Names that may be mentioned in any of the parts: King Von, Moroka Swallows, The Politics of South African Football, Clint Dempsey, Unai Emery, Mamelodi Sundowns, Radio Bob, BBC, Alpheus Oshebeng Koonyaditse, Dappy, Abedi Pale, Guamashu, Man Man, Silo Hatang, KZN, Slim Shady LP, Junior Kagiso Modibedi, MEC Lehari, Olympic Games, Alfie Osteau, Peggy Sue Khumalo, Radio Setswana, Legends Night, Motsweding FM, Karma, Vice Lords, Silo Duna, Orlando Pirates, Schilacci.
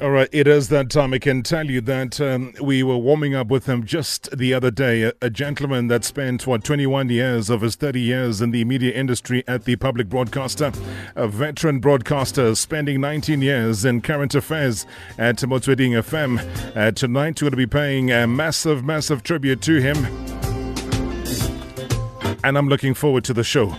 All right, it is that time. I can tell you that we were warming up with him just the other day, a gentleman that spent, 21 years of his 30 years in the media industry at the public broadcaster, a veteran broadcaster spending 19 years in current affairs at Motsweding FM. Tonight, we're going to be paying a massive, massive tribute to him. And I'm looking forward to the show.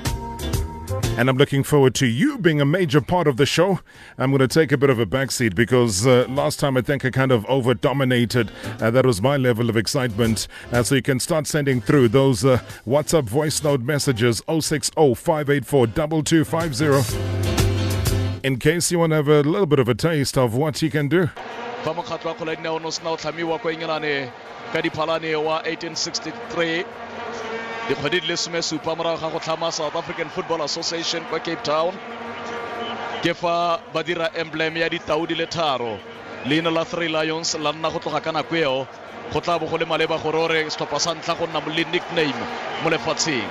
And I'm looking forward to you being a major part of the show. I'm going to take a bit of a backseat because last time I think I kind of over-dominated. That was my level of excitement. So you can start sending through those WhatsApp voice note messages 060-584-2250 in case you want to have a little bit of a taste of what you can do. 1863. The South African Football Association kwa Cape Town Kefa Badira emblem ya ditaudi le tharo leina la Three Lions la nna go tloga kana kweo go tla bo go le maleba gorore stopa santla go nna mo le nickname mo lefatsheng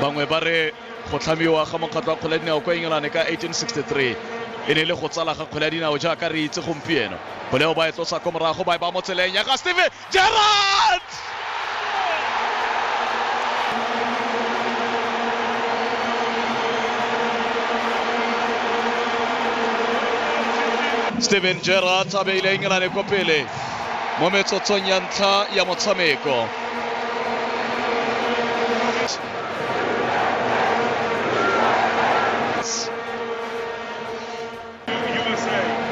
bangwe ba re go tlhamiwa ga mokgatlo wa kgwele dinao kwa England ka 1863 ene le go tsala ga kgwele dinao jaaka re itse gompieno go leo ba etlosa ko morago ba ba motseleng ya ga Steve Gerrard. Steven Gerrard tabeile England kwa pele mo metsotsong ya ntlha ya motshameko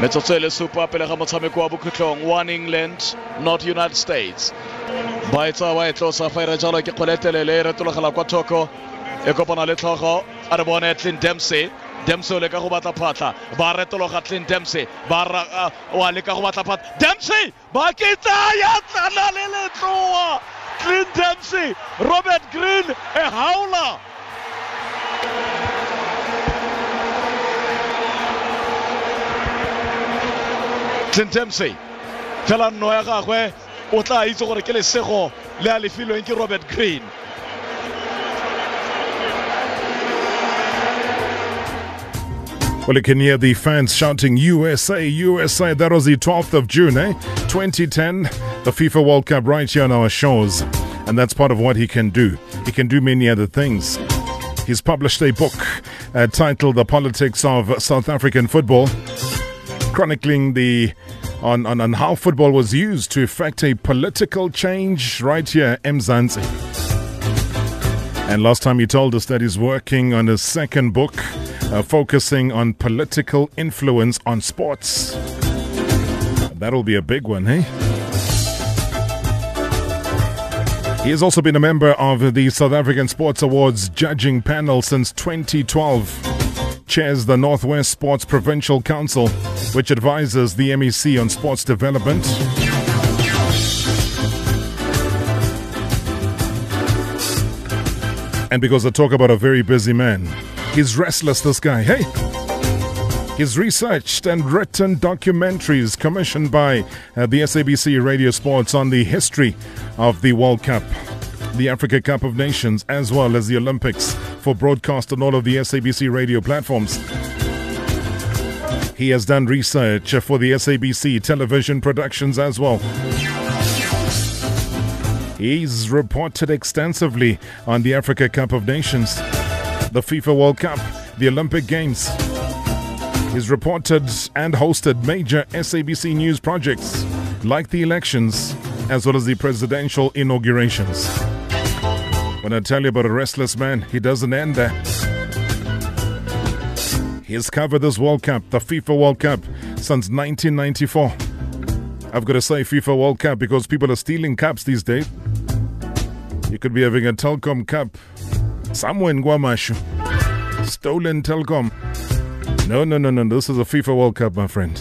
metsotsele supa pele ga motshameko wa bokhutlong one England not United States baitsa wa etlosa faira jalo ke kholetelele e retologela kwa thoko e kopana le tlhogo a re bona Clint Dempsey. Dempsey le ka go batla phatla ba retologa Clint Dempsey ba wa le ka go batla phatla Dempsey ba ke tsaya tsana le letloa Clint Dempsey Robert Green e haula Clint Dempsey fela no ya gagwe o tla itse gore ke lesego le a lefilweng ke Robert Green. Well, you can hear the fans shouting USA, USA. That was the 12th of June, 2010, the FIFA World Cup right here on our shores. And that's part of what he can do. He can do many other things. He's published a book titled The Politics of South African Football, chronicling the on how football was used to effect a political change right here in Mzansi. And last time he told us that he's working on his second book, focusing on political influence on sports. That'll be a big one, hey? He has also been a member of the South African Sports Awards judging panel since 2012. Chairs the Northwest Sports Provincial Council, which advises the MEC on sports development. And because I talk about a very busy man, he's restless, this guy, hey? He's researched and written documentaries commissioned by the SABC Radio Sports on the history of the World Cup, the Africa Cup of Nations, as well as the Olympics, for broadcast on all of the SABC radio platforms. He has done research for the SABC television productions as well. He's reported extensively on the Africa Cup of Nations, the FIFA World Cup, the Olympic Games. He's reported and hosted major SABC news projects like the elections as well as the presidential inaugurations. When I tell you about a restless man, he doesn't end there. He has covered this World Cup, the FIFA World Cup, since 1994. I've got to say FIFA World Cup because people are stealing cups these days. You could be having a Telkom Cup somewhere in Guamashu. Stolen Telkom. No. This is a FIFA World Cup, my friend.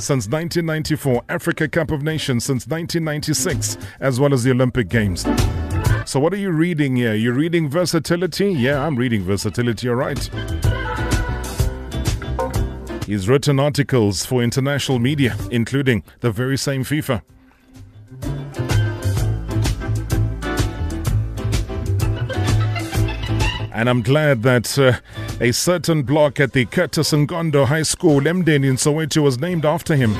Since 1994, Africa Cup of Nations since 1996, as well as the Olympic Games. So what are you reading here? You're reading versatility? Yeah, I'm reading versatility, all right. He's written articles for international media, including the very same FIFA. And I'm glad that A certain block at the Curtis and Gondo High School, Mdeni in Soweto, was named after him.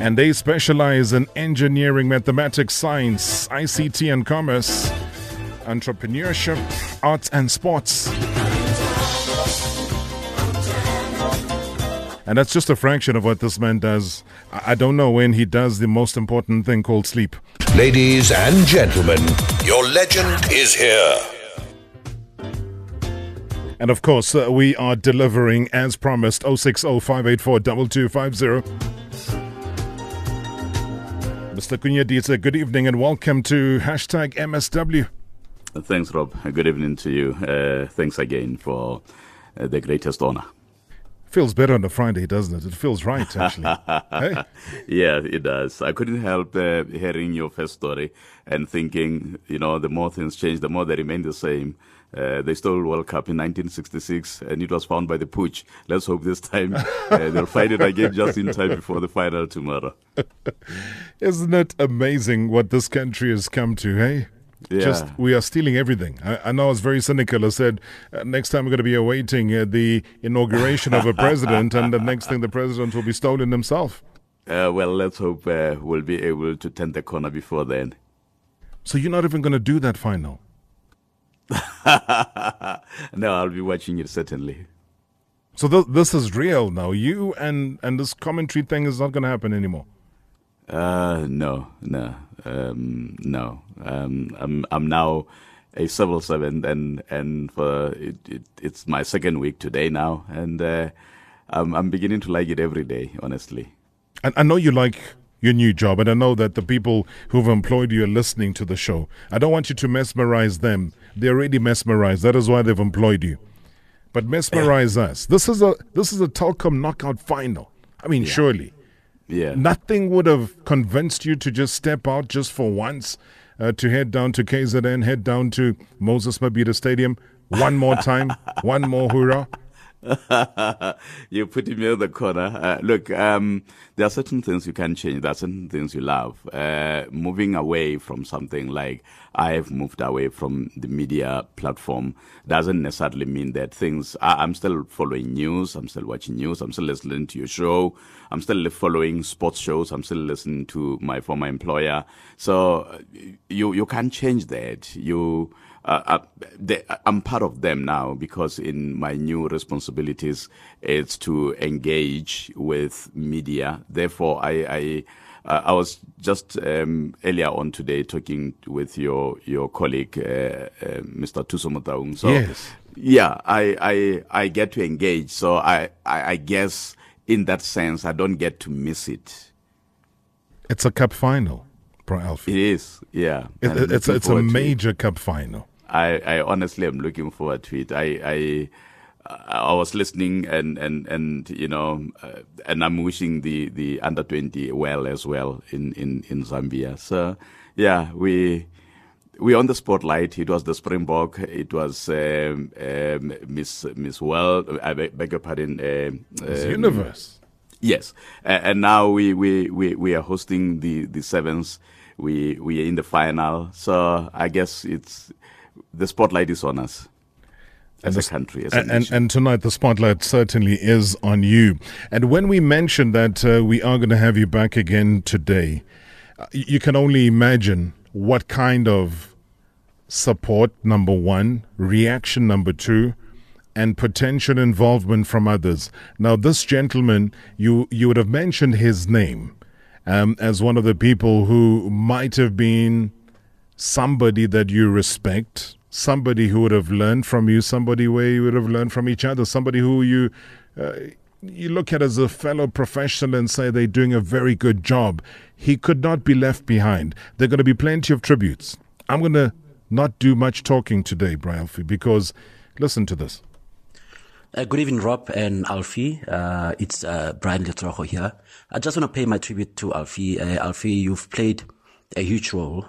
And they specialize in engineering, mathematics, science, ICT and commerce, entrepreneurship, arts and sports. And that's just a fraction of what this man does. I don't know when he does the most important thing called sleep. Ladies and gentlemen, your legend is here. And of course, we are delivering as promised. 060 584 2250. Mr. Koonyaditse, good evening and welcome to Hashtag MSW. Thanks, Rob. Good evening to you. Thanks again for the greatest honor. Feels better on a Friday, doesn't it? It feels right, actually. Hey? Yeah, it does. I couldn't help hearing your first story and thinking, you know, the more things change, the more they remain the same. They stole World Cup in 1966 and it was found by the putsch. Let's hope this time they'll find it again just in time before the final tomorrow. Isn't it amazing what this country has come to, hey? Yeah. Just, we are stealing everything. I know I was very cynical. I said, next time we're going to be awaiting the inauguration of a president, and the next thing the president will be stolen himself. Well, let's hope we'll be able to turn the corner before then. So you're not even going to do that final? No, I'll be watching it, certainly. So this is real now. You and this commentary thing is not going to happen anymore. No. I'm now a civil servant, and for it's my second week today now, and I'm beginning to like it every day, honestly. And I know you like your new job, and I know that the people who've employed you are listening to the show. I don't want you to mesmerize them. They're already mesmerized. That is why they've employed you. But mesmerize us. This is a Telkom knockout final. I mean, surely. Yeah. Nothing would have convinced you to just step out just for once, to head down to KZN, head down to Moses Mabhida Stadium one more time, one more hurrah. You're putting me in the corner. Look, there are certain things you can change. There are certain things you love. Moving away from something, like I have moved away from the media platform, doesn't necessarily mean that things. I'm still following news. I'm still watching news. I'm still listening to your show. I'm still following sports shows. I'm still listening to my former employer. So you can't change that. I'm part of them now, because in my new responsibilities, it's to engage with media. Therefore, I was just earlier on today talking with your colleague, Mr. Thuso Motaung. So, yes. Yeah, I get to engage. So I guess in that sense, I don't get to miss it. It's a cup final, Bro Alfie. It is, yeah. It's a major cup final. I honestly am looking forward to it. I was listening and you know, and I'm wishing the under 20 well as well in Zambia. So yeah, we're on the spotlight. It was the Springbok. It was Miss World. I beg your pardon. Miss Universe. Yes, and now we are hosting the sevens. We are in the final. So I guess it's. The spotlight is on us as a country. As and tonight the spotlight certainly is on you. And when we mentioned that we are going to have you back again today, you can only imagine what kind of support, number one, reaction, number two, and potential involvement from others. Now, this gentleman, you would have mentioned his name as one of the people who might have been somebody that you respect, somebody who would have learned from you, somebody where you would have learned from each other, somebody who you look at as a fellow professional and say they're doing a very good job. He could not be left behind. There are going to be plenty of tributes. I'm going to not do much talking today, Brian Alfie, because listen to this. Good evening, Rob and Alfie. It's Brian Letojo here. I just want to pay my tribute to Alfie. Alfie, you've played a huge role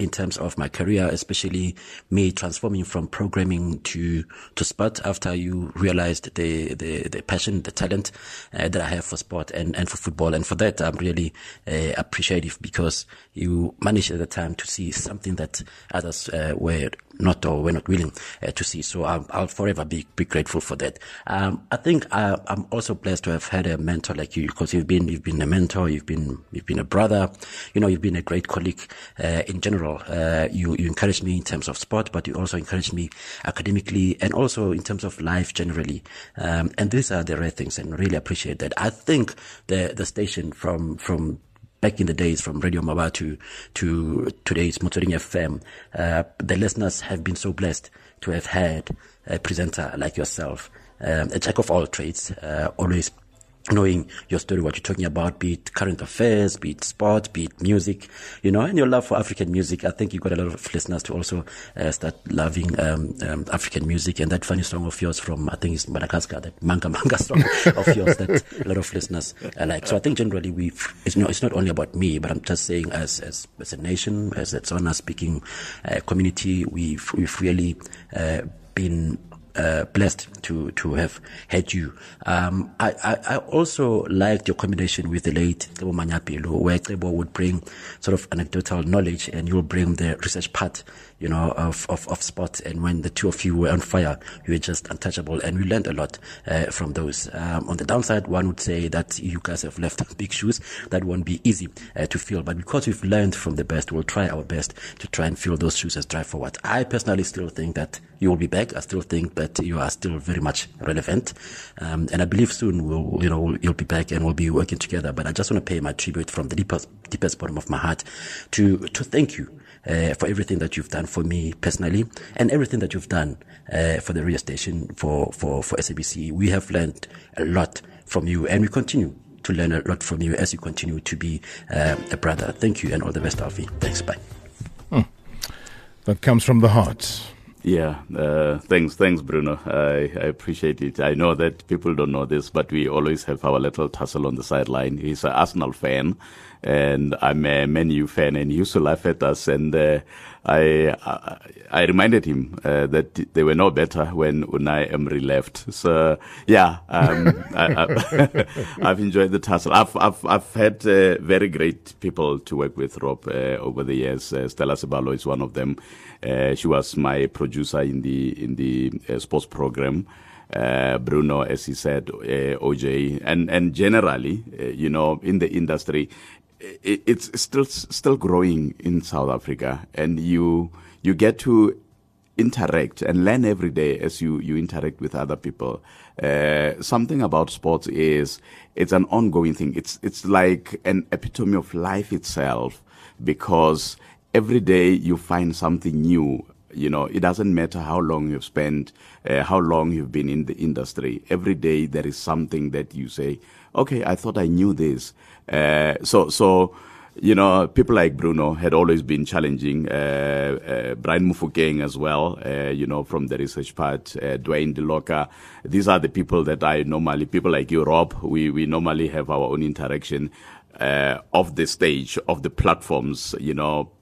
in terms of my career, especially me transforming from programming to sport after you realized the passion, the talent that I have for sport and for football. And for that, I'm really appreciative, because you managed at the time to see something that others were not willing to see. So I'll forever be grateful for that. I think I'm also blessed to have had a mentor like you, because you've been a mentor, you've been a brother, you've been a great colleague in general. You encouraged me in terms of sport, but you also encouraged me academically and also in terms of life generally. And these are the rare things, and really appreciate that. I think the station from back in the days, from Radio Mabatu to today's Motöring FM, the listeners have been so blessed to have had a presenter like yourself, a jack of all trades, always knowing your story, what you're talking about, be it current affairs, be it sport, be it music, and your love for African music. I think you got a lot of listeners to also start loving African music, and that funny song of yours from, I think it's Madagascar, that manga song of yours that a lot of listeners like. So I think generally it's not only about me, but I'm just saying as a nation, as a Tswana speaking community, we've really been blessed to have had you. I also liked your combination with the late Tlhabo Manyapelo, where Tlhabo would bring sort of anecdotal knowledge and you'll bring the research part, of sports. And when the two of you were on fire, you were just untouchable, and we learned a lot from those. On the downside, one would say that you guys have left big shoes that won't be easy to fill, but because we've learned from the best, we'll try our best to try and fill those shoes and strive forward. I personally still think that you will be back. I still think that you are still very much relevant, and I believe soon you'll be back and we'll be working together. But I just want to pay my tribute from the deepest bottom of my heart to thank you for everything that you've done for me personally, and everything that you've done for the radio station, for SABC. We have learned a lot from you, and we continue to learn a lot from you as you continue to be a brother. Thank you, and all the best, Alfie. Thanks. Bye. That comes from the heart. Yeah, thanks, Bruno. I appreciate it. I know that people don't know this, but we always have our little tussle on the sideline. He's an Arsenal fan, and I'm a Man U fan, and he used to laugh at us. And I reminded him that they were no better when Unai Emery left. So yeah, I've enjoyed the tussle. I've had very great people to work with, Rob, over the years. Stella Ceballo is one of them. She was my producer in the sports program. Bruno, as he said, OJ, and generally, in the industry, it's still growing in South Africa, and you get to interact and learn every day as you interact with other people. Something about sports is it's an ongoing thing. It's like an epitome of life itself, because every day you find something new. It doesn't matter how long you've spent, how long you've been in the industry. Every day there is something that you say, okay, I thought I knew this. People like Bruno had always been challenging, Brian Mufukeng as well, from the research part, Dwayne Deloka. These are the people that people like you, Rob, we normally have our own interaction. Off the stage, of the platforms,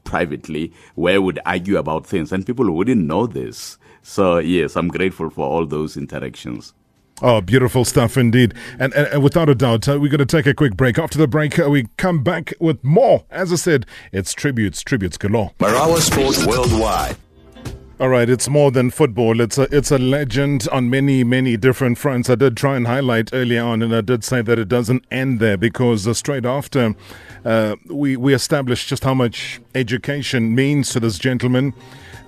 privately, where I would argue about things, and people wouldn't know this. So yes, I'm grateful for all those interactions. Oh, beautiful stuff indeed. And without a doubt, we're going to take a quick break. After the break, we come back with more. As I said, it's tributes galore. Marawa Sports Worldwide. All right, it's more than football. It's a legend on many, many different fronts. I did try and highlight earlier on, and I did say that it doesn't end there, because straight after we established just how much education means to this gentleman.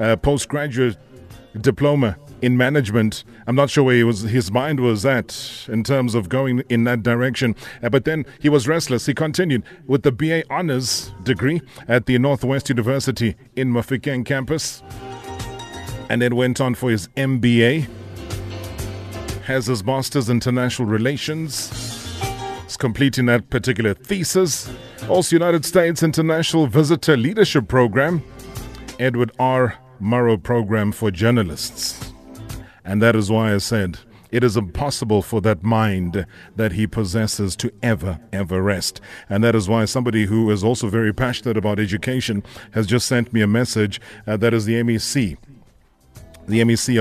Postgraduate diploma in management. I'm not sure where his mind was at in terms of going in that direction. But then he was restless. He continued with the BA Honours degree at the Northwest University in Mafikeng campus, and then went on for his MBA, has his Master's in International Relations, is completing that particular thesis, also United States International Visitor Leadership Program, Edward R. Murrow Program for Journalists. And that is why I said It is impossible for that mind that he possesses to ever rest. And that is why somebody who is also very passionate about education has just sent me a message. That is the MEC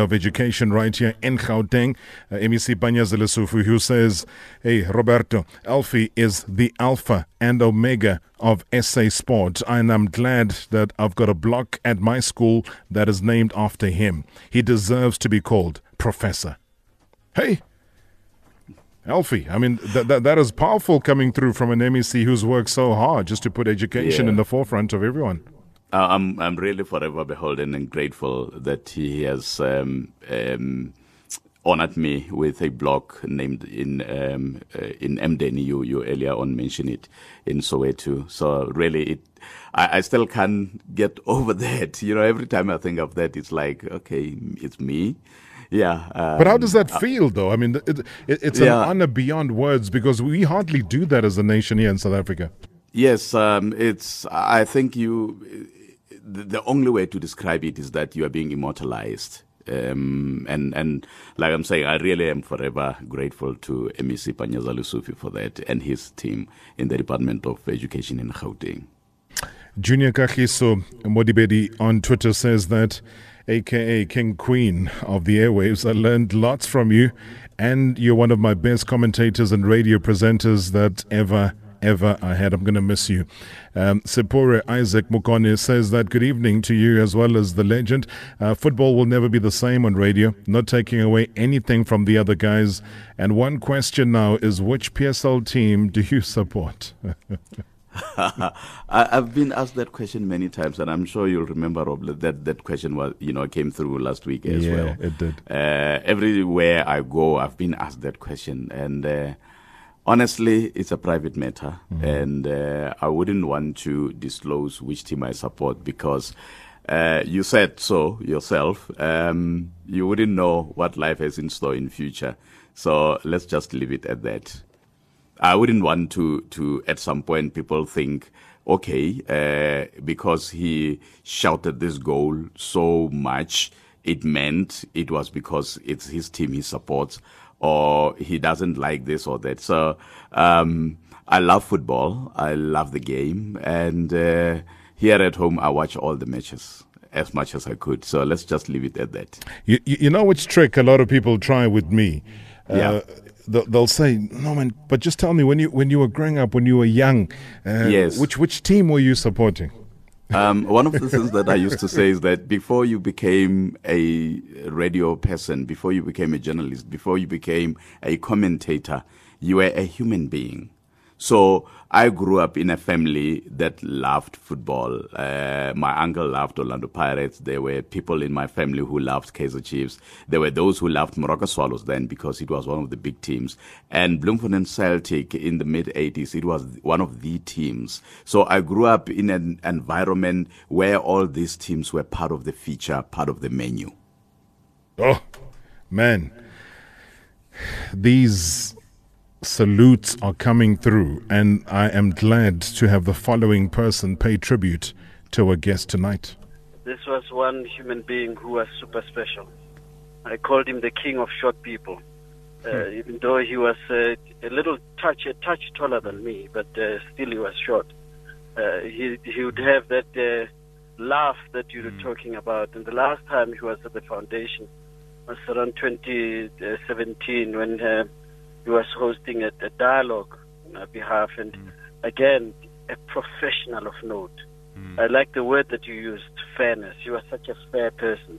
of Education right here in Gauteng, MEC Banyazile Sofuhi, who says, "Hey, Roberto, Alfie is the alpha and omega of SA Sport, and I'm glad that I've got a block at my school that is named after him. He deserves to be called Professor." Hey, Alfie, I mean, that is powerful coming through from an MEC who's worked so hard just to put education in the forefront of everyone. I'm really forever beholden and grateful that he has honored me with a block named in Mdeni. You earlier on mentioned it, in Soweto. So really, I still can't get over that. You know, every time I think of that, it's like, okay, it's me. Yeah. But how does that feel, though? I mean, it's an honor beyond words, because we hardly do that as a nation here in South Africa. Yes, it's. I think the only way to describe it is that you are being immortalized. And like I'm saying, I really am forever grateful to MEC Banyazile Sofuhi for that, and his team in the Department of Education in Gauteng. Junior Kagiso Modibedi on Twitter says that, aka King Queen of the airwaves, I learned lots from you, and you're one of my best commentators and radio presenters that ever I had. I'm going to miss you. Sepore Isaac Mukone says that, good evening to you as well as the legend. Football will never be the same on radio, not taking away anything from the other guys. And one question now is, which PSL team do you support? I've been asked that question many times, and I'm sure you'll remember, Rob, that question was, came through last week as well. Yeah, it did. Everywhere I go, I've been asked that question. And honestly, it's a private matter, and I wouldn't want to disclose which team I support, because you said so yourself. You wouldn't know what life has in store in future. So let's just leave it at that. I wouldn't want to at some point people think, okay, because he shouted this goal so much, it meant it was because it's his team he supports, or he doesn't like this or that. So I love football. I love the game. And here at home, I watch all the matches as much as I could. So let's just leave it at that. You know which trick a lot of people try with me? They'll say, no, man, but just tell me, when you were growing up, when you were young, which team were you supporting? One of the things that I used to say is that before you became a radio person, before you became a journalist, before you became a commentator, you were a human being. So I grew up in a family that loved football. My uncle loved Orlando Pirates. There were people in my family who loved Kaizer Chiefs. There were those who loved Moroka Swallows then, because it was one of the big teams. And Bloemfontein Celtic in the mid-'80s, it was one of the teams. So I grew up in an environment where all these teams were part of the feature, part of the menu. Oh, man. These salutes are coming through, and I am glad to have the following person pay tribute to our guest tonight. This was one human being who was super special. I called him the king of short people, even though he was a touch taller than me, but still he was short. He would have that laugh that you were talking about. And the last time he was at the foundation was around 2017 when he was hosting a dialogue on our behalf, and again, a professional of note. I like the word that you used, fairness. He was such a fair person.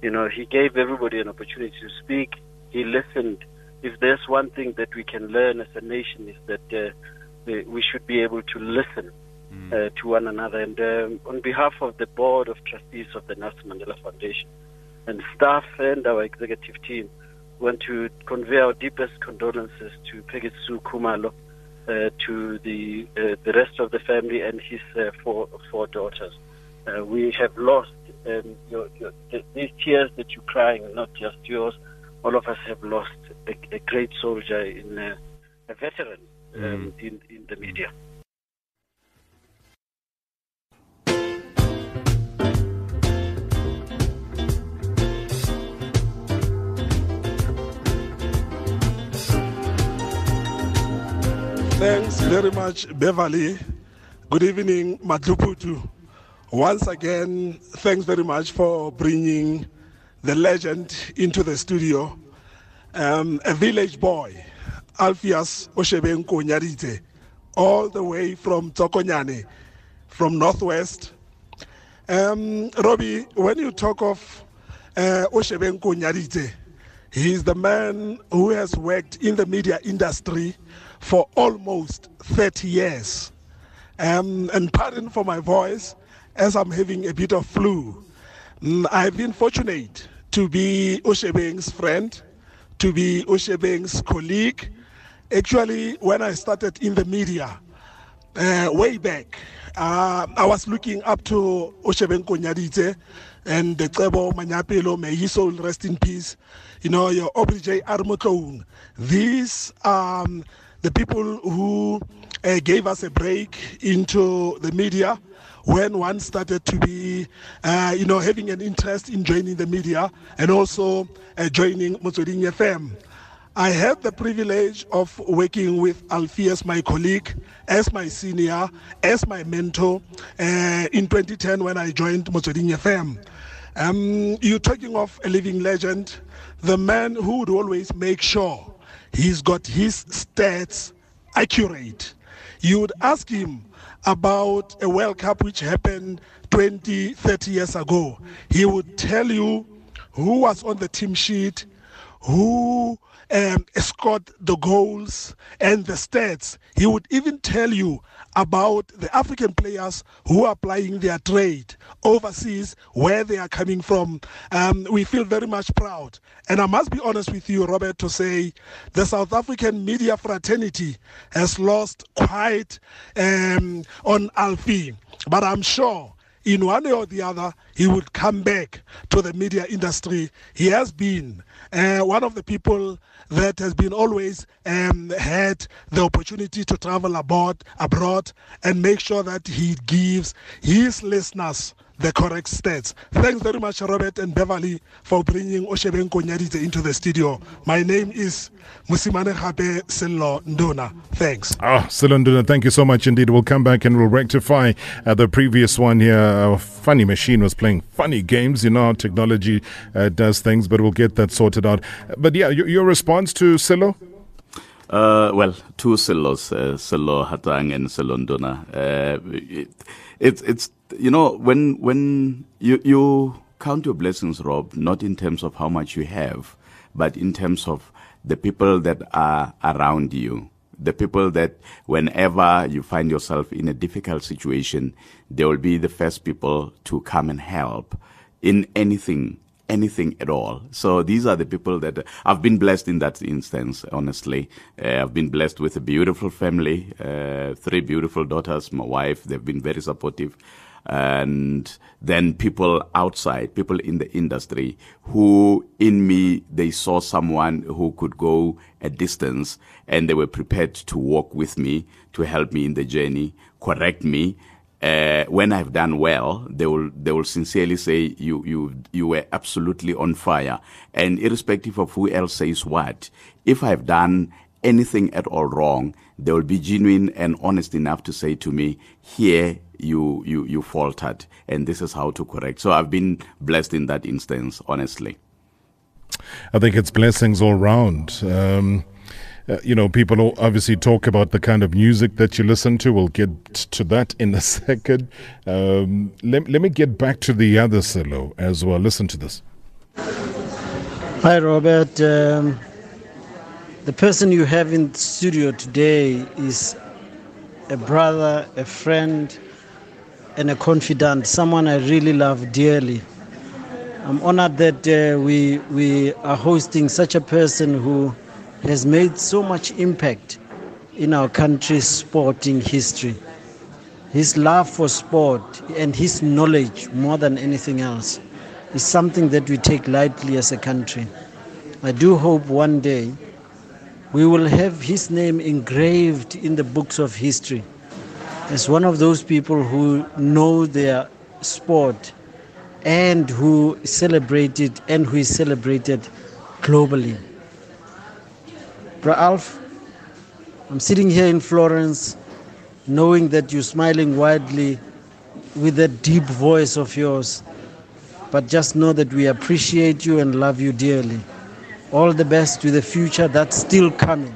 He gave everybody an opportunity to speak. He listened. If there's one thing that we can learn as a nation, is that we should be able to listen to one another. And on behalf of the board of trustees of the Nelson Mandela Foundation and staff and our executive team, want to convey our deepest condolences to Peggy Sue Khumalo, to the rest of the family, and his four daughters. We have lost these tears that you're crying, not just yours. All of us have lost a great soldier, in a veteran in the media. Thanks very much, Beverly. Good evening, Matluputu. Once again, thanks very much for bringing the legend into the studio. A village boy, Alpheus Oshebeng Koonyaditse, all the way from Tsokonyane, from Northwest. Robbie, when you talk of Oshebeng Koonyaditse, he is the man who has worked in the media industry for almost 30 years. And pardon for my voice, as I'm having a bit of flu. I've been fortunate to be Oshebeng's friend, to be Oshebeng's colleague. Actually, when I started in the media, way back, I was looking up to Oshebeng Koonyaditse and Tlhabo Manyapelo, may his soul rest in peace. You know, your Obrijay Armotloun. These are the people who gave us a break into the media when one started to be, you know, having an interest in joining the media and also joining Motsweding FM. I had the privilege of working with Alpheus, my colleague, as my senior, as my mentor in 2010 when I joined Motöring FM. You're talking of a living legend, the man who would always make sure he's got his stats accurate. You would ask him about a World Cup which happened 20, 30 years ago. He would tell you who was on the team sheet, who scored the goals and the stats. He would even tell you about the African players who are playing their trade overseas, where they are coming from. We feel very much proud. And I must be honest with you, Robert, to say the South African media fraternity has lost quite on Alfie. But I'm sure in one way or the other, he would come back to the media industry. He has been one of the people that has been always had the opportunity to travel abroad and make sure that he gives his listeners the correct stats. Thanks very much, Robert and Beverly, for bringing Oshebeng Koonyaditse into the studio. My name is Musimane Khabe Silo Duna. Thanks. Silo Duna, thank you so much indeed. We'll come back and we'll rectify the previous one here. Our funny machine was playing funny games. You know how technology does things, but we'll get that sorted out. But yeah, your response to Silo? Well, two Silos, Silo Hatang and Silo Duna. It's you know, when you count your blessings, Rob, not in terms of how much you have, but in terms of the people that are around you, the people that whenever you find yourself in a difficult situation, they will be the first people to come and help in anything at all. So these are the people that I've been blessed in that instance, honestly. I've been blessed with a beautiful family, 3 beautiful daughters, my wife. They've been very supportive. And then people outside, people in the industry who in me, they saw someone who could go a distance and they were prepared to walk with me, to help me in the journey, correct me. When I've done well, they will sincerely say you were absolutely on fire. And irrespective of who else says what, if I've done anything at all wrong, they will be genuine and honest enough to say to me, here you faltered, and this is how to correct. So I've been blessed in that instance, honestly. I think it's blessings all round. You know, people obviously talk about the kind of music that you listen to. We'll get to that in a second. Let me get back to the other Silo as well. Listen to this. Hi, Robert. The person you have in the studio today is a brother, a friend, and a confidant, someone I really love dearly. I'm honored that we are hosting such a person who has made so much impact in our country's sporting history. His love for sport and his knowledge, more than anything else, is something that we take lightly as a country. I do hope one day we will have his name engraved in the books of history as one of those people who know their sport and who celebrate it and who is celebrated globally. Bra Alf, I'm sitting here in Florence, knowing that you're smiling widely with that deep voice of yours. But just know that we appreciate you and love you dearly. All the best to the future that's still coming.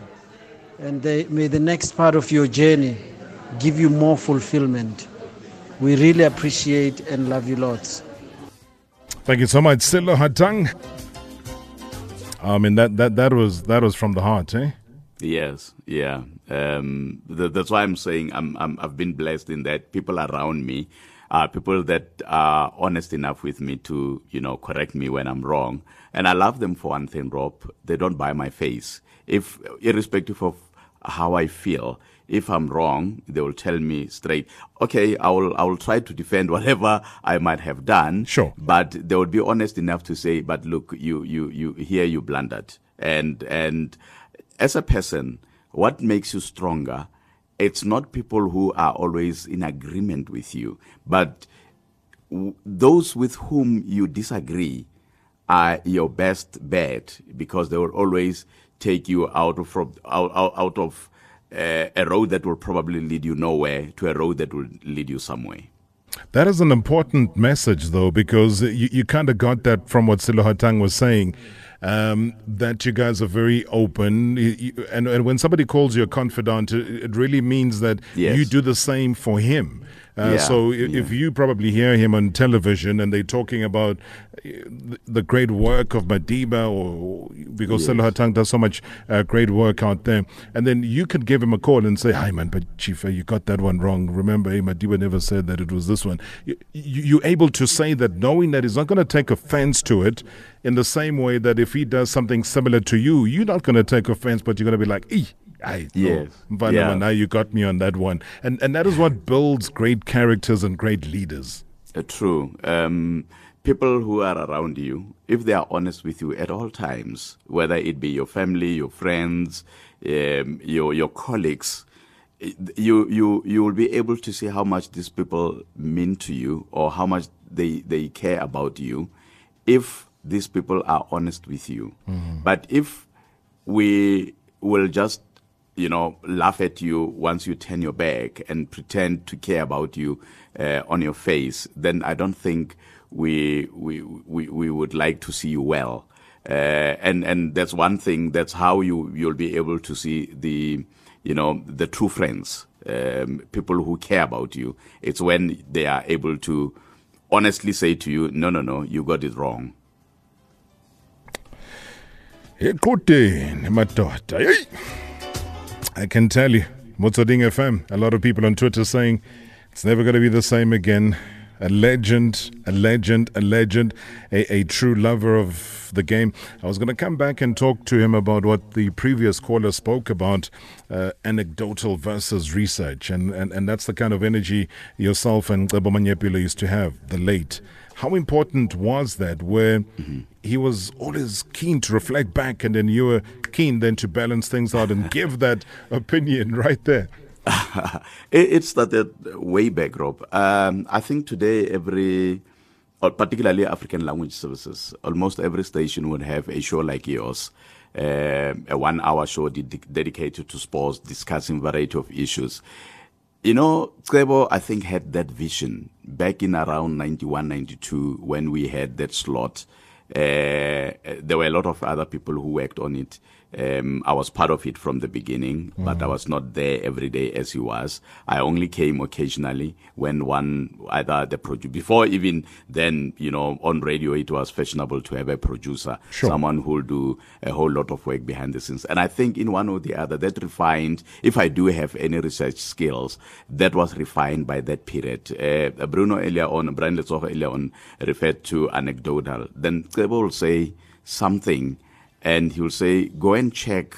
And may the next part of your journey give you more fulfillment. We really appreciate and love you lots. Thank you so much, Silo Hatang. I mean, that was from the heart, eh? Yes, yeah. That's why I'm saying I've been blessed in that people around me are people that are honest enough with me to, you know, correct me when I'm wrong. And I love them for one thing, Rob. They don't buy my face. If, irrespective of how I feel, if I'm wrong, they will tell me straight. Okay, I will try to defend whatever I might have done. Sure. But they would be honest enough to say, but look, you blundered. And as a person, what makes you stronger? It's not people who are always in agreement with you, but those with whom you disagree are your best bet, because they will always take you out of a road that will probably lead you nowhere to a road that will lead you somewhere. That is an important message, though, because you kind of got that from what Silo Hatang was saying, that you guys are very open. And when somebody calls you a confidant, it really means that you do the same for him. If you probably hear him on television and they're talking about the great work of Madiba, or because Silo Hatang does so much great work out there, and then you could give him a call and say, "Hi, man, but Chifa, you got that one wrong. Remember, Madiba never said that it was this one." You're able to say that, knowing that he's not going to take offense to it, in the same way that if he does something similar to you, you're not going to take offense, but you're going to be like, "Ee. Now you got me on that one." And that is what builds great characters and great leaders. True. People who are around you, if they are honest with you at all times, whether it be your family, your friends, your colleagues, you will be able to see how much these people mean to you, or how much they care about you, if these people are honest with you. Mm-hmm. But if we will just laugh at you once you turn your back and pretend to care about you on your face, then I don't think we would like to see you well. And that's one thing. That's how you'll be able to see the true friends, people who care about you. It's when they are able to honestly say to you, no, you got it wrong. I can tell you, Motsweding FM, a lot of people on Twitter saying it's never going to be the same again. A legend, a true lover of the game. I was going to come back and talk to him about what the previous caller spoke about, anecdotal versus research. And that's the kind of energy yourself and Tlhabo Manyapelo used to have, the late. How important was that, where he was always keen to reflect back, and then you were keen then to balance things out and give that opinion right there? It started way back, Rob. I think today particularly African language services, almost every station would have a show like yours, a one-hour show dedicated to sports, discussing a variety of issues. Tlhabo, I think, had that vision back in around 91, 92, when we had that slot. There were a lot of other people who worked on it. I was part of it from the beginning, but I was not there every day as he was. I only came occasionally when before even then, on radio, it was fashionable to have a producer, someone who will do a whole lot of work behind the scenes. And I think in one or the other, that refined, if I do have any research skills, that was refined by that period. Brian Letojo earlier on referred to anecdotal. Then Tlhabo will say something, and he will say, "Go and check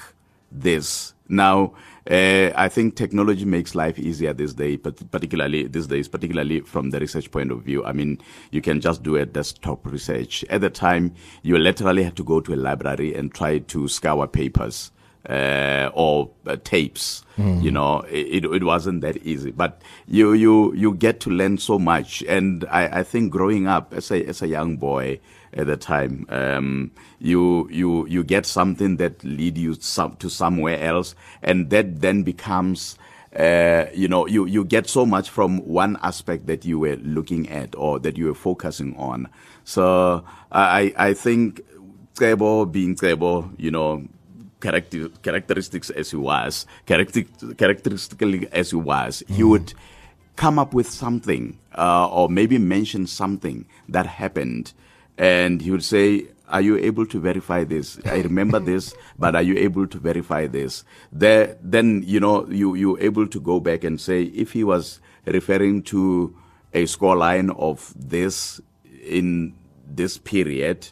this." Now, I think technology makes life easier these days, but particularly from the research point of view. I mean, you can just do a desktop research. At the time, you literally had to go to a library and try to scour papers or tapes. It wasn't that easy. But you get to learn so much. And I think growing up as a young boy, at the time. You get something that leads you to somewhere else, and that then becomes, you get so much from one aspect that you were looking at or that you were focusing on. So I think Ceballo being Ceballo, characteristically as he was, he would come up with something or maybe mention something that happened, and he would say, are you able to verify this? I remember this, but are you able to verify this? Then, you're able to go back and say, if he was referring to a scoreline of this in this period,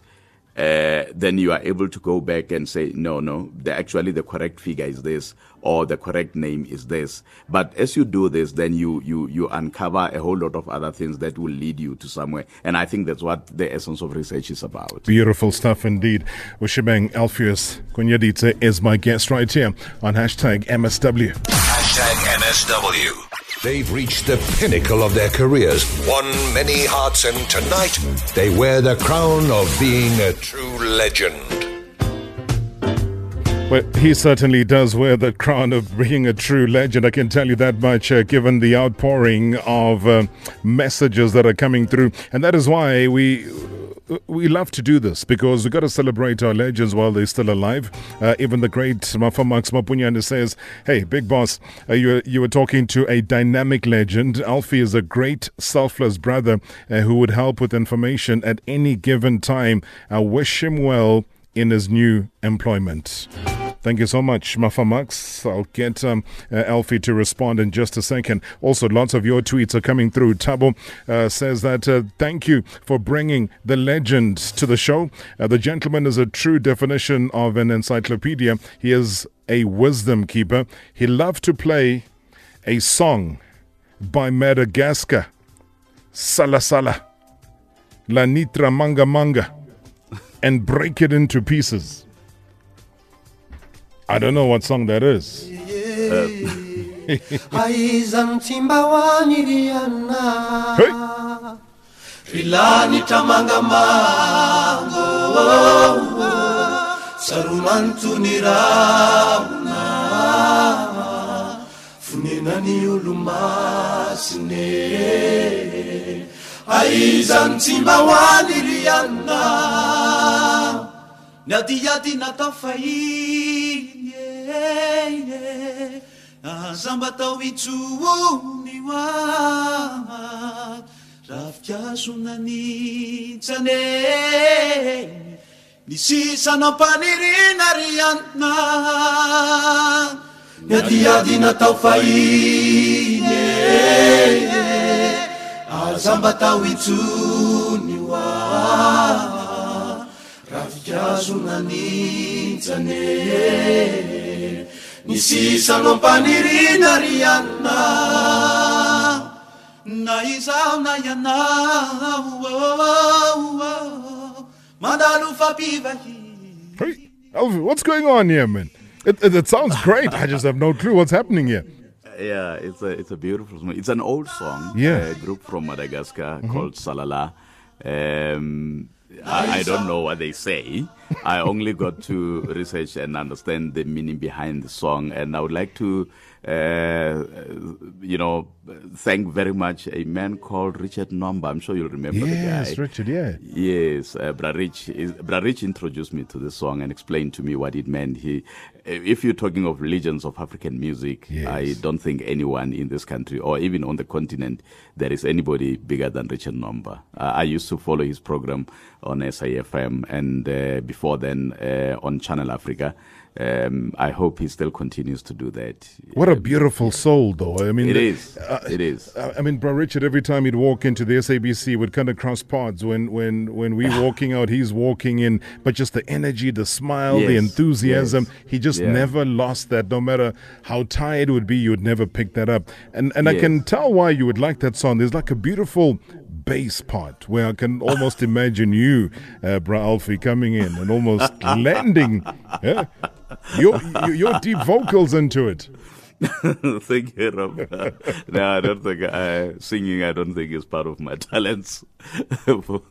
then you are able to go back and say, no, actually the correct figure is this, or the correct name is this. But as you do this, then you uncover a whole lot of other things that will lead you to somewhere. And I think that's what the essence of research is about. Beautiful stuff indeed. Oshebeng Alpheus Koonyaditse is my guest right here on Hashtag MSW. Hashtag MSW. They've reached the pinnacle of their careers, won many hearts, and tonight they wear the crown of being a true legend. Well, he certainly does wear the crown of being a true legend. I can tell you that much, given the outpouring of messages that are coming through. And that is why we love to do this, because we've got to celebrate our legends while they're still alive. Even the great Max Mapunyane says, hey, big boss, you were talking to a dynamic legend. Alfie is a great, selfless brother who would help with information at any given time. I wish him well in his new employment. Thank you so much, Mafamax. I'll get Alfie to respond in just a second. Also, lots of your tweets are coming through. Tlhabo says that, thank you for bringing the legend to the show. The gentleman is a true definition of an encyclopedia. He is a wisdom keeper. He loved to play a song by Madagascar. Sala Sala, La Nitra Manga Manga, and break it into pieces. I don't know what song that is. Nisisano panirina riana na izao na yana madalu fapivahi. Hey, Alfie, what's going on here, man? It sounds great. I just have no clue what's happening here. Yeah, it's a beautiful song. It's an old song. Yeah, a group from Madagascar called Salala. I don't know what they say. I only got to research and understand the meaning behind the song. And I would like to, thank very much a man called Richard Numba. I'm sure you'll remember the guy. Yes, Richard, yeah. Yes, Bra Rich introduced me to the song and explained to me what it meant. If you're talking of legends of African music, yes. I don't think anyone in this country or even on the continent, there is anybody bigger than Richard Numba. I used to follow his program on SAFM and before then on Channel Africa. I hope he still continues to do that. What a beautiful soul, though. I mean, it is. I mean, Bro Richard, every time he'd walk into the SABC, would kind of cross paths. When we're walking out, he's walking in. But just the energy, the smile, yes, the enthusiasm, yes. He just never lost that. No matter how tired it would be, you would never pick that up. And yes. I can tell why you would like that song. There's like a beautiful bass part where I can almost imagine you, Bra Alfie, coming in and almost lending your deep vocals into it. Thank you, Rob. No, I don't think singing. I don't think is part of my talents. No.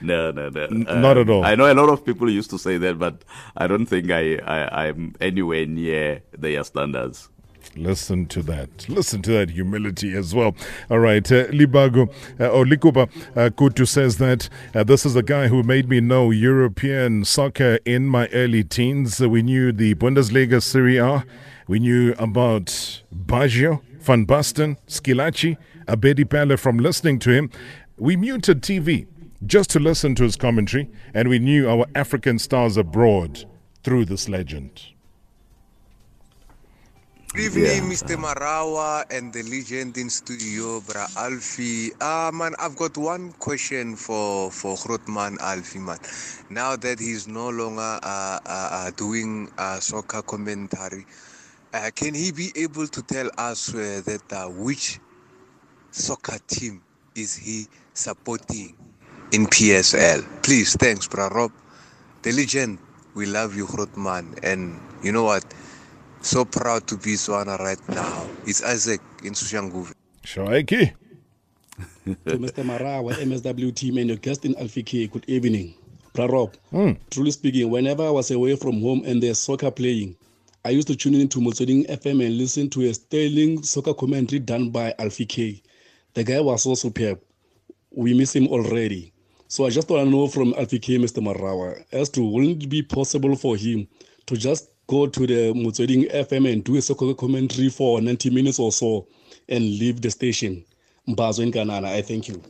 Not at all. I know a lot of people used to say that, but I don't think I'm anywhere near their standards. Listen to that. Listen to that humility as well. All right. Libago or Likuba Kutu says that this is the guy who made me know European soccer in my early teens. We knew the Bundesliga, Serie A. We knew about Baggio, Van Basten, Schilacci, Abedi Pale from listening to him. We muted TV just to listen to his commentary, and we knew our African stars abroad through this legend. Good evening, Mr. Marawa and the legend in studio, Bra Alfie. Man, I've got one question for Grootman Alfie, man. Now that he's no longer doing soccer commentary, can he be able to tell us which soccer team is he supporting in PSL? Please, thanks, Bra Rob. The legend, we love you, Grootman. And you know what? So proud to be Swana right now. It's Isaac in Sushanguve. Shaiki. To Mr. Marawa, MSW team and your guest in Alfie K, good evening. Prarob, truly speaking, whenever I was away from home and there's soccer playing, I used to tune in to Motsweding FM and listen to a sterling soccer commentary done by Alfie K. The guy was so superb. We miss him already. So I just want to know from Alfie K, Mr. Marawa, as to wouldn't it be possible for him to just go to the Motsweding FM and do a soccer commentary for 90 minutes or so and leave the station? Mbazo in Kanana, I thank you.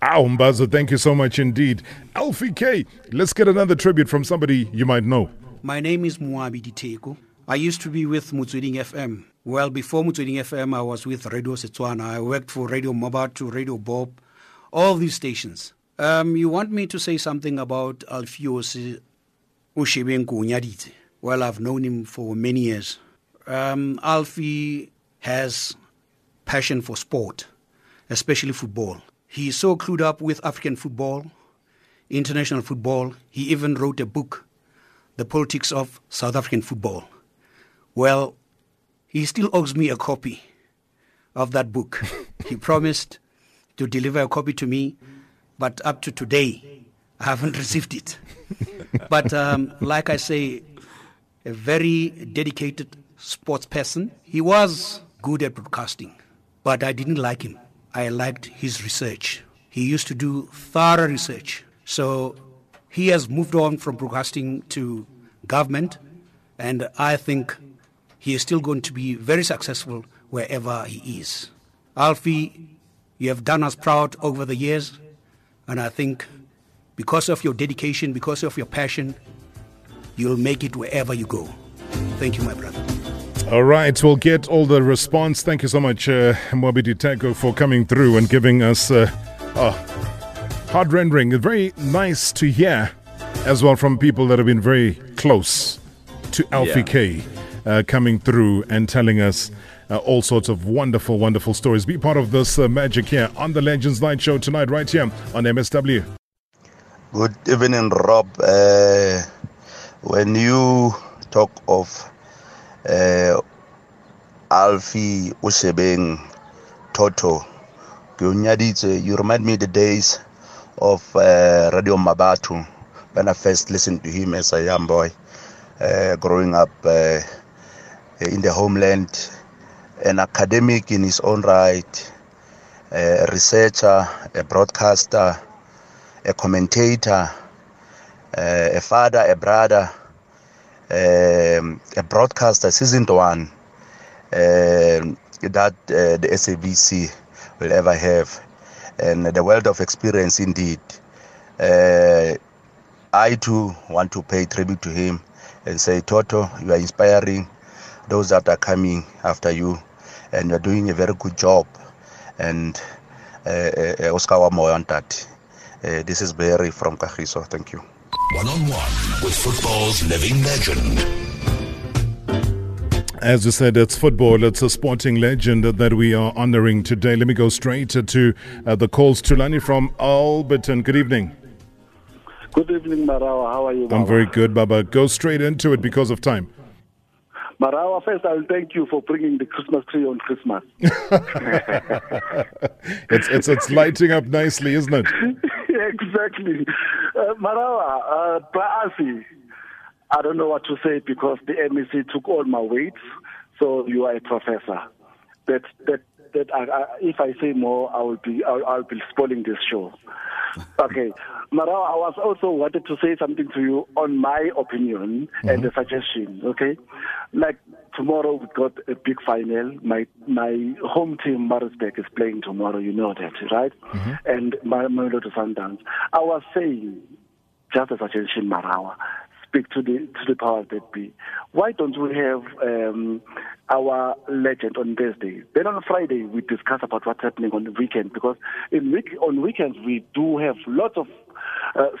Mbazo, thank you so much indeed. Alfie K, let's get another tribute from somebody you might know. My name is Muabi Diteko. I used to be with Motsweding FM. Well, before Motsweding FM, I was with Radio Setswana. I worked for Radio Mabatu, Radio Bob, all these stations. You want me to say something about Alpheus Oshebeng Koonyaditse? Well, I've known him for many years. Alfie has passion for sport, especially football. He is so clued up with African football, international football. He even wrote a book, The Politics of South African Football. Well, he still owes me a copy of that book. He promised to deliver a copy to me, but up to today, I haven't received it. But like I say, a very dedicated sports person. He was good at broadcasting, but I didn't like him. I liked his research. He used to do thorough research. So he has moved on from broadcasting to government, and I think he is still going to be very successful wherever he is. Alfie, you have done us proud over the years, and I think because of your dedication, because of your passion, you'll make it wherever you go. Thank you, my brother. All right, we'll get all the response. Thank you so much, Mobi Diteko, for coming through and giving us hard rendering. Very nice to hear as well from people that have been very close to Alfie K coming through and telling us all sorts of wonderful, wonderful stories. Be part of this magic here on the Legends Night Show tonight, right here on MSW. Good evening, Rob. When you talk of Alfie Oshebeng Toto Koonyaditse, you remind me the days of Radio Mabatu when I first listened to him as a young boy, growing up in the homeland, an academic in his own right, a researcher, a broadcaster, a commentator, a father, a brother, a broadcaster, seasoned one, that the SABC will ever have, and the world of experience indeed. I too want to pay tribute to him and say, Toto, you are inspiring those that are coming after you, and you are doing a very good job. And Oscar wa moyo ntate. This is Barry from Kagiso. Thank you. One-on-one with football's living legend. As you said, it's football. It's a sporting legend that we are honoring today. Let me go straight to the calls. Tulani from Alberton. Good evening. Good evening, Marawa. How are you, Baba? I'm very good, Baba. Go straight into it because of time. Marawa, first I will thank you for bringing the Christmas tree on Christmas. It's lighting up nicely, isn't it? Exactly. Marawa, Braasi, I don't know what to say because the MEC took all my weights, so you are a professor. If I say more, I'll be spoiling this show. Okay, Marawa, I was also wanted to say something to you on my opinion and a suggestion. Okay, like tomorrow we got a big final. My home team, Maritzburg, is playing tomorrow. You know that, right? Mm-hmm. And Mamelodi Sundowns. I was saying, just a suggestion, Marawa. Speak to the powers that be. Why don't we have our legend on Thursday? Then on Friday we discuss about what's happening on the weekend, because on weekends we do have lots of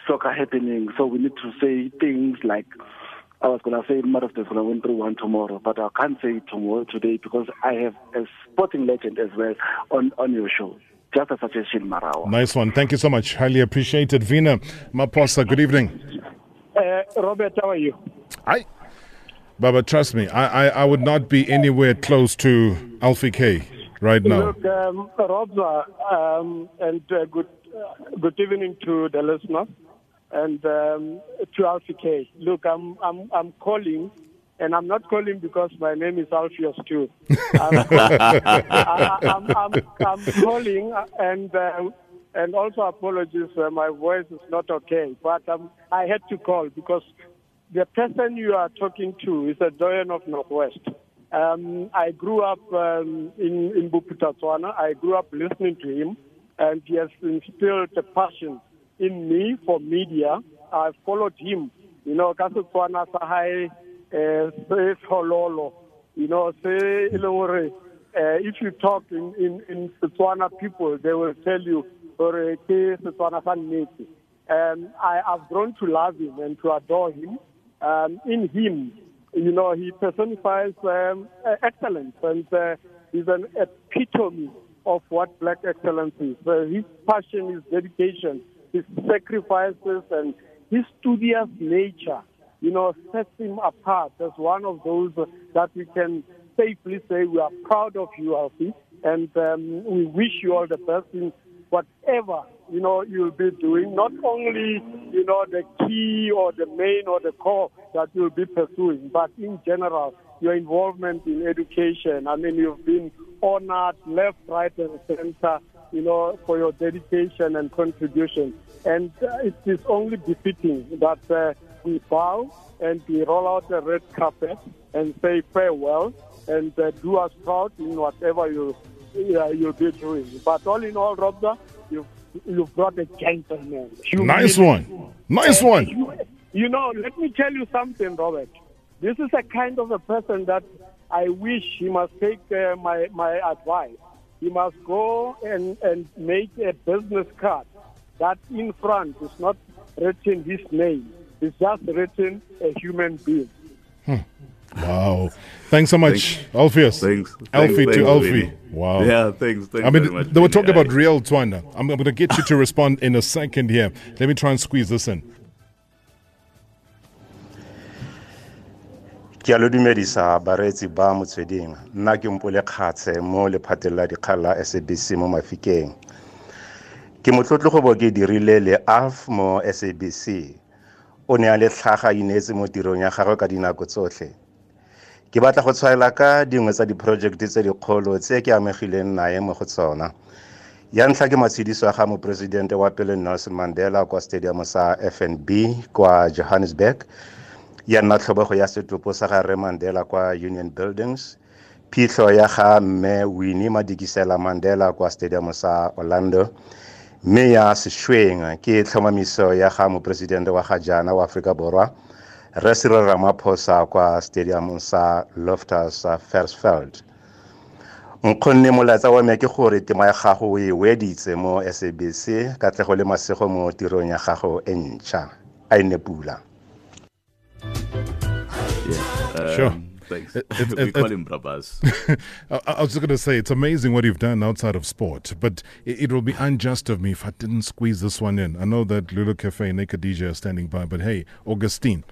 soccer happening. So we need to say things like, I was going to say Maritzburg is going to win 3-1 tomorrow, but I can't say tomorrow today because I have a sporting legend as well on your show. Just a suggestion, Marawa. Nice one. Thank you so much. Highly appreciated. Vina Maposa, good evening. Robert, how are you? Hi. Baba, trust me, I would not be anywhere close to Alfie K right now. Look, Robza, and good evening to the listeners and to Alfie K. Look, I'm calling, and I'm not calling because my name is Alfie Osteau. I'm calling and also apologies, my voice is not okay. But I had to call because the person you are talking to is a doyen of Northwest. I grew up in Bophuthatswana. I grew up listening to him, and he has instilled a passion in me for media. I followed him. You know, Kasetswana Sahai, say Hololo. You know, say Ilore. If you talk in Setswana people, they will tell you, I've grown to love him and to adore him. In him, you know, he personifies excellence, and he's an epitome of what black excellence is. His passion, his dedication, his sacrifices, and his studious nature, you know, sets him apart as one of those that we can safely say we are proud of you, Alfie, and we wish you all the best in whatever, you know, you'll be doing, not only, you know, the key or the main or the core that you'll be pursuing, but in general, your involvement in education. I mean, you've been honored left, right, and center, you know, for your dedication and contribution. And it is only befitting that we bow and we roll out the red carpet and say farewell and do us proud in whatever you'll be doing. But all in all, Robda, you've got a gentleman. Nice one. You know, let me tell you something, Robert. This is a kind of a person that I wish he must take my advice. He must go and make a business card that in front is not written his name. It's just written a human being. Wow. Thanks so much, Alpheus. Thanks to Alfie. Wow. Yeah, thanks. I mean, very much, they were talking about real Tswana. I'm going to get you to respond in a second here. Let me try and squeeze this in. Kialo dumedisa baretsi ba Motsweding. Nna ke Mpole Khatse mo lephatela dikgala SABC mo Mafikeng. Ke motlotlo go bo ke dirile le AF mo SABC. O ne a le tlhaga inetse mo tirong ya gagwe ka dinako tsotlhe. Ke batla go tshwaela ka dingwe tsa di-project tse dikgolo tse ke amegileng nae mo go tsona. Ya ntlha ke matshidiso a ga moporesidente wa pele Nelson Mandela kwa stadium sa FNB kwa Johannesburg, ya nna tlhobego ya setopo sa gare Mandela kwa Union Buildings, phitlho ya ga mme Winnie Madikizela Mandela kwa stadium sa Orlando, mme ya sešweng ke tlhomamiso ya ga moporesidente wa ga jana wa Afrika Borwa Cyril Ramaphosa kwa stadium sa Loftus Versfeld. Nkgonne molatsa wa me ke gore tema ya gago e weditse mo SABC ka tlego le masego mo tirong ya gago e ntšha a ine pula. Sure. Thanks. We call him Brabas. I was just going to say, it's amazing what you've done outside of sport, but it will be unjust of me if I didn't squeeze this one in. I know that Lulu Cafe and Nakadija are standing by, but hey, Augustine.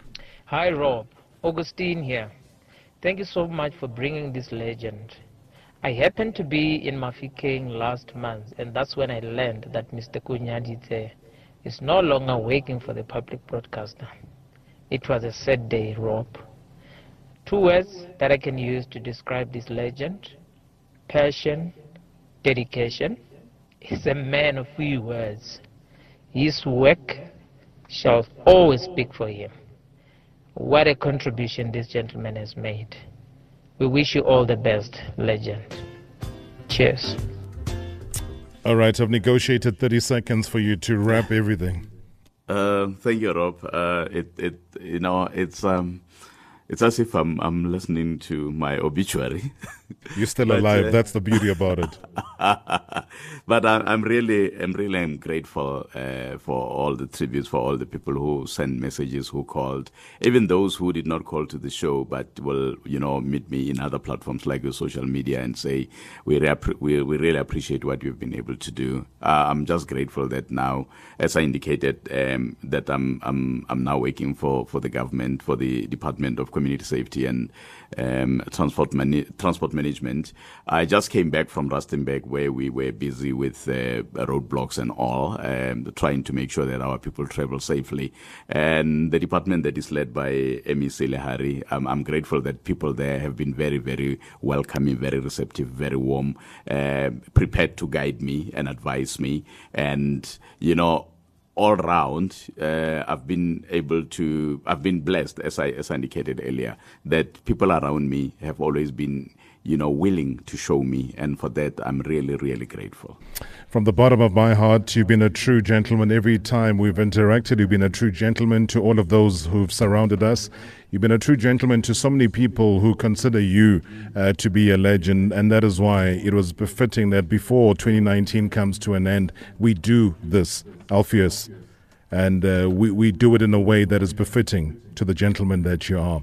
Hi, Rob. Augustine here. Thank you so much for bringing this legend. I happened to be in Mafikeng last month, and that's when I learned that Mr. Koonyaditse is no longer working for the public broadcaster. It was a sad day, Rob. Two words that I can use to describe this legend: passion, dedication. He's a man of few words. His work shall always speak for him. What a contribution this gentleman has made. We wish you all the best, legend. Cheers. All right, I've negotiated 30 seconds for you to wrap everything. Thank you, Rob. It's as if I'm listening to my obituary. You're still alive. That's the beauty about it. But I'm really grateful for all the tributes, for all the people who sent messages, who called, even those who did not call to the show, but will meet me in other platforms like your social media and say we really appreciate what you've been able to do. I'm just grateful that now, as I indicated, that I'm now working for the government, for the Department of Community Safety and Transport Management. I just came back from Rustenburg, where we were busy with roadblocks and all, trying to make sure that our people travel safely. And the department that is led by MEC Lehari, I'm grateful that people there have been very, very welcoming, very receptive, very warm, prepared to guide me and advise me. And, all round, I've been blessed, as I indicated earlier, that people around me have always been, willing to show me. And for that, I'm really, really grateful. From the bottom of my heart, you've been a true gentleman. Every time we've interacted, you've been a true gentleman to all of those who've surrounded us. You've been a true gentleman to so many people who consider you to be a legend. And that is why it was befitting that before 2019 comes to an end, we do this, Alpheus. And we do it in a way that is befitting to the gentleman that you are.